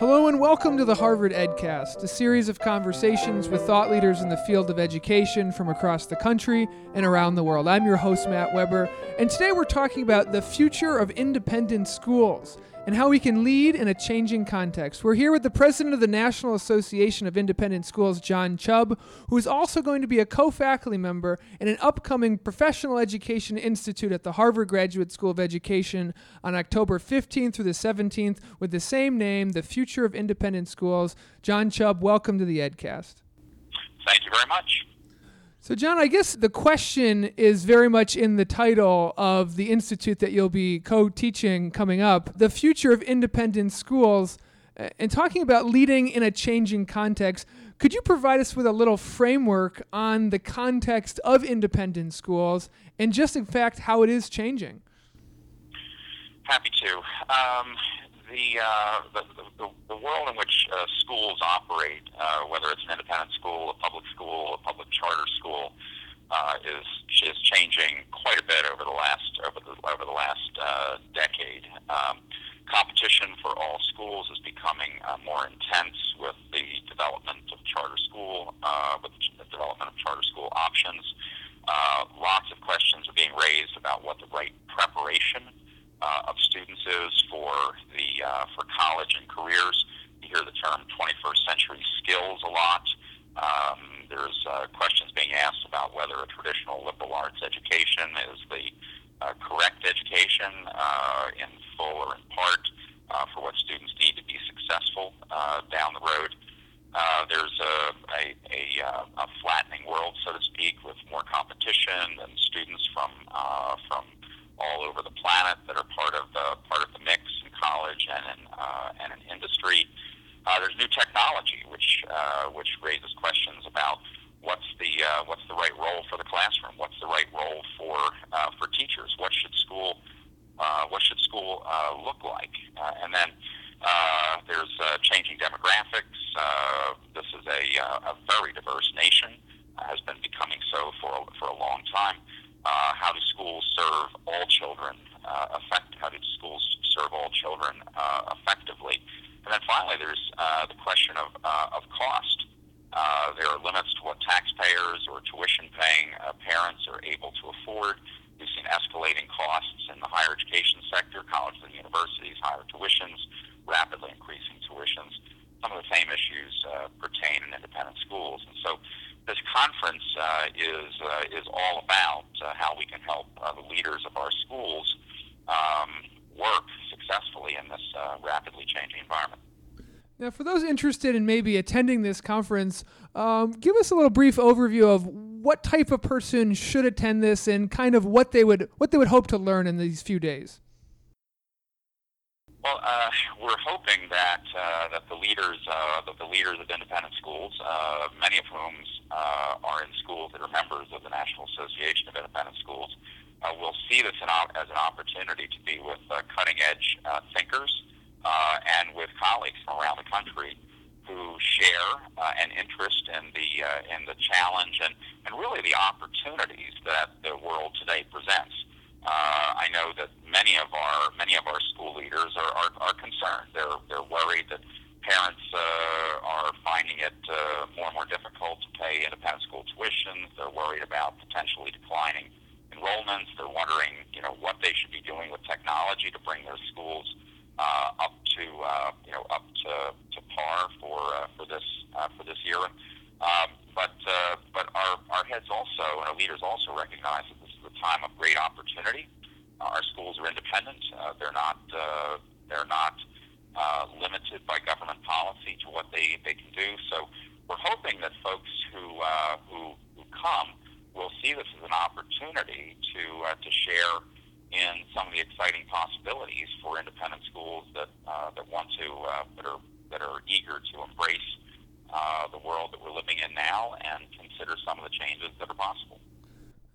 Hello and welcome to the Harvard EdCast, a series of conversations with thought leaders in the field of education from across the country and around the world. I'm your host, Matt Weber, and today we're talking about the future of independent schools and how we can lead in a changing context. We're here with the president of the National Association of Independent Schools, John Chubb, who is also going to be a co-faculty member in an upcoming Professional Education Institute at the Harvard Graduate School of Education on October 15th through the 17th with the same name, The Future of Independent Schools. John Chubb, welcome to the EdCast. Thank you very much. So, John, I guess the question is very much in the title of the institute that you'll be co-teaching coming up, The Future of Independent Schools, and talking about leading in a changing context. Could you provide us with a little framework on the context of independent schools and just, in fact, how it is changing? Happy to. The world in which schools operate, whether it's an independent school, a public school, a public charter school, is changing quite a bit over the last decade. Competition for all schools is becoming more intense with the development of charter school, with the development of charter school options. Lots of questions are being raised about what the right preparation of students is for college and careers. You hear the term 21st century skills a lot. There's questions being asked about whether a traditional liberal arts education is the correct education in full or in part for what students need to be successful down the road. There's a flattening world, so to speak, with more competition and students from all over the planet that are part of the mix in college and in industry. There's new technology which raises questions about what's the right role for the classroom, what's the right role for teachers, what should school look like, and then there's changing demographics. This is a very diverse nation, has been becoming so for a long time. How do schools serve all children? Effectively? And then finally, there's the question of cost. There are limits to what taxpayers or tuition-paying parents are able to afford. We've seen escalating costs in the higher education sector, colleges and universities, higher tuitions, rapidly increasing tuitions. Some of the same issues pertain in independent schools, and so this conference is all about how we can help the leaders of our schools work successfully in this rapidly changing environment. Now, for those interested in maybe attending this conference, give us a little brief overview of what type of person should attend this and kind of what they would hope to learn in these few days. Well, we're hoping that the leaders of independent schools, many of whom are in schools that are members of the National Association of Independent Schools, will see this as an opportunity to be with cutting-edge thinkers and with colleagues from around the country who share an interest in the challenge and really the opportunities that the world today presents. I know that many of our school leaders are concerned. They're worried that parents are finding it more and more difficult to pay independent school tuitions. They're worried about potentially declining enrollments. They're wondering, what they should be doing with technology to bring their schools up to par for this year. But our heads also and our leaders also recognize that this is a time of great opportunity. Our schools are independent. They're not limited by government policy to what they can do. So we're hoping that folks who come will see this as an opportunity to share in some of the exciting possibilities for independent schools that are eager to embrace the world that we're living in now and consider some of the changes that are possible.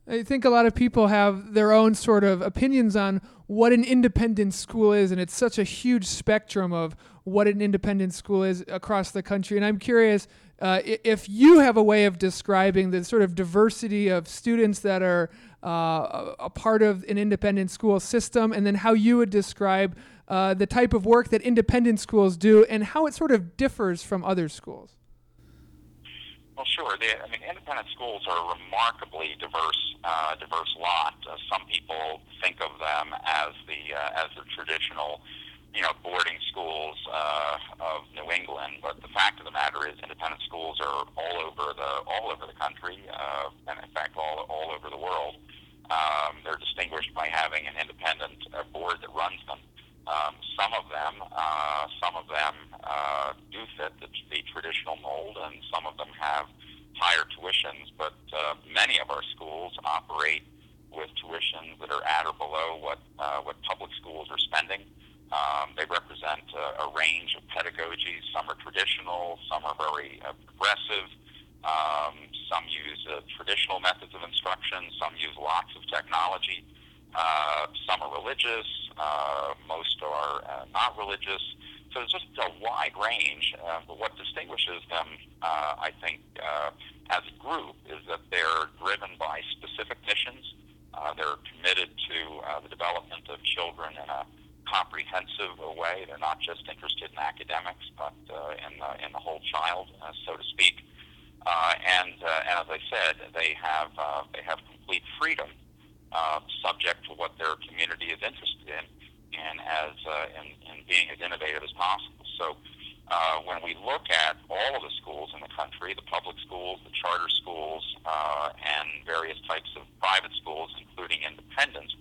I think a lot of people have their own sort of opinions on what an independent school is, and it's such a huge spectrum of what an independent school is across the country. And I'm curious if you have a way of describing the sort of diversity of students that are a part of an independent school system, and then how you would describe the type of work that independent schools do and how it sort of differs from other schools? Well, sure. Independent schools are a remarkably diverse lot. Some people think of them as the traditional, boarding schools of New England, but the fact of the matter is, independent schools are all over the country, and in fact, all over the world. They're distinguished by having an independent board that runs them. Some of them do fit the traditional mold, and some of them have higher tuitions. But many of our schools operate with tuitions that are at or below what public schools are spending. They represent a range of pedagogies. Some are traditional. Some are very progressive. Some use traditional methods of instruction. Some use lots of technology. Some are religious, most are not religious. So it's just a wide range. But what distinguishes them, I think, as a group is that they're driven by specific missions. They're committed to the development of children in a comprehensive way. They're not just interested in academics, but in the whole child, so to speak. And as I said, they have complete freedom. Subject to what their community is interested in, and in being as innovative as possible. So when we look at all of the schools in the country, the public schools, the charter schools, and various types of private schools, including independents,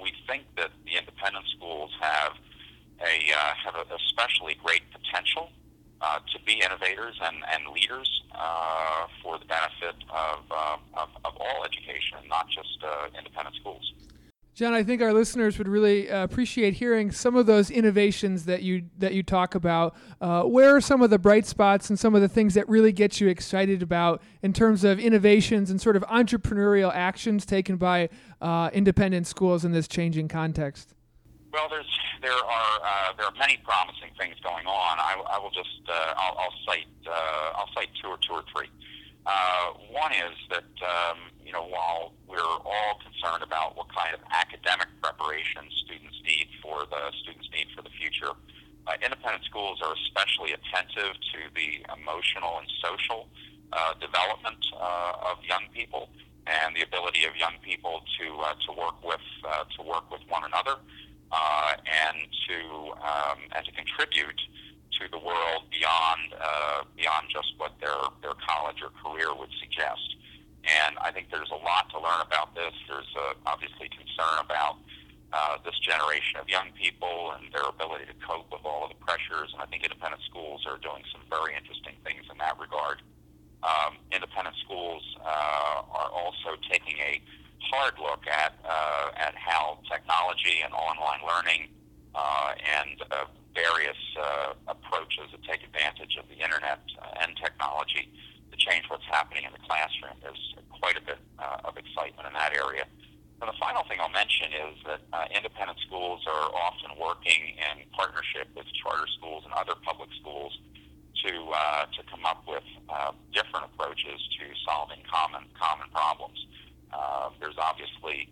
we think that the independent schools have an especially great potential to be innovators and leaders for the benefit of all education, not just independent schools. John, I think our listeners would really appreciate hearing some of those innovations that you talk about. Where are some of the bright spots and some of the things that really get you excited about in terms of innovations and sort of entrepreneurial actions taken by independent schools in this changing context? Well, there are many promising things going on. I'll cite two or three. One is that while we're all concerned about what kind of academic preparation students need for the future, independent schools are especially attentive to the emotional and social development of young people and the ability of young people to work with one another. And to contribute to the world beyond just what their college or career would suggest. And I think there's a lot to learn about this. There's obviously concern about this generation of young people and their ability to cope with all of the pressures, and I think independent schools are doing some very interesting things in that regard. Independent schools are also taking a hard look at how technology and online learning and various approaches that take advantage of the internet and technology to change what's happening in the classroom. There's quite a bit of excitement in that area. And the final thing I'll mention is that independent schools are often working in partnership with charter schools and other public schools to come up with different approaches to solving common problems. There's obviously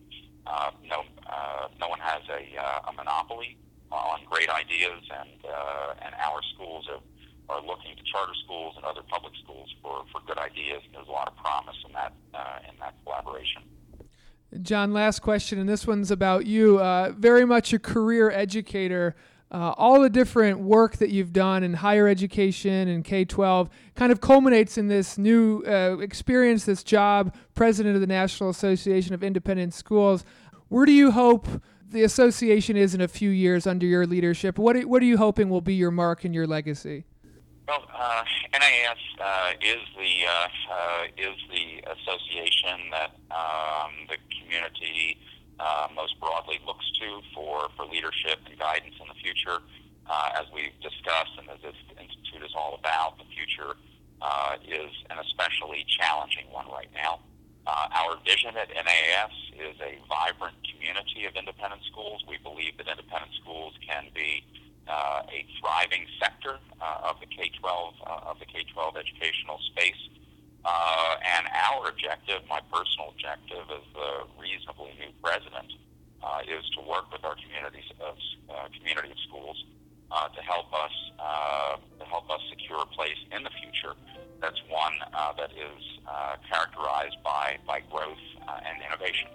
no one has a monopoly on great ideas, and our schools are looking to charter schools and other public schools for good ideas. And there's a lot of promise in that collaboration. John, last question, and this one's about you. Very much a career educator. All the different work that you've done in higher education and K-12 kind of culminates in this new experience, this job, president of the National Association of Independent Schools. Where do you hope the association is in a few years under your leadership? What are you hoping will be your mark and your legacy? Well, NAS is the association that the community most broadly looks to for leadership and guidance in the future. As we've discussed and as this institute is all about, the future is an especially challenging one right now. Our vision at NAS is a vibrant community of independent schools. We believe that independent schools can be a thriving sector of the K-12 educational space. And our objective, my personal objective as the reasonably new president, is to work with our community of schools to help us secure a place in the future. That's one that is characterized by growth and innovation.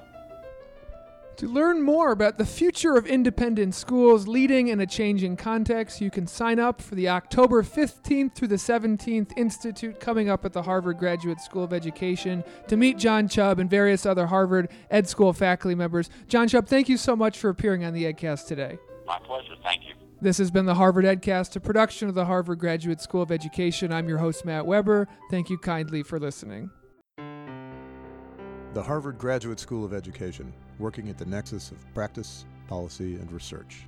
To learn more about the future of independent schools leading in a changing context, you can sign up for the October 15th through the 17th Institute coming up at the Harvard Graduate School of Education to meet John Chubb and various other Harvard Ed School faculty members. John Chubb, thank you so much for appearing on the EdCast today. My pleasure. Thank you. This has been the Harvard EdCast, a production of the Harvard Graduate School of Education. I'm your host, Matt Weber. Thank you kindly for listening. The Harvard Graduate School of Education, working at the nexus of practice, policy, and research.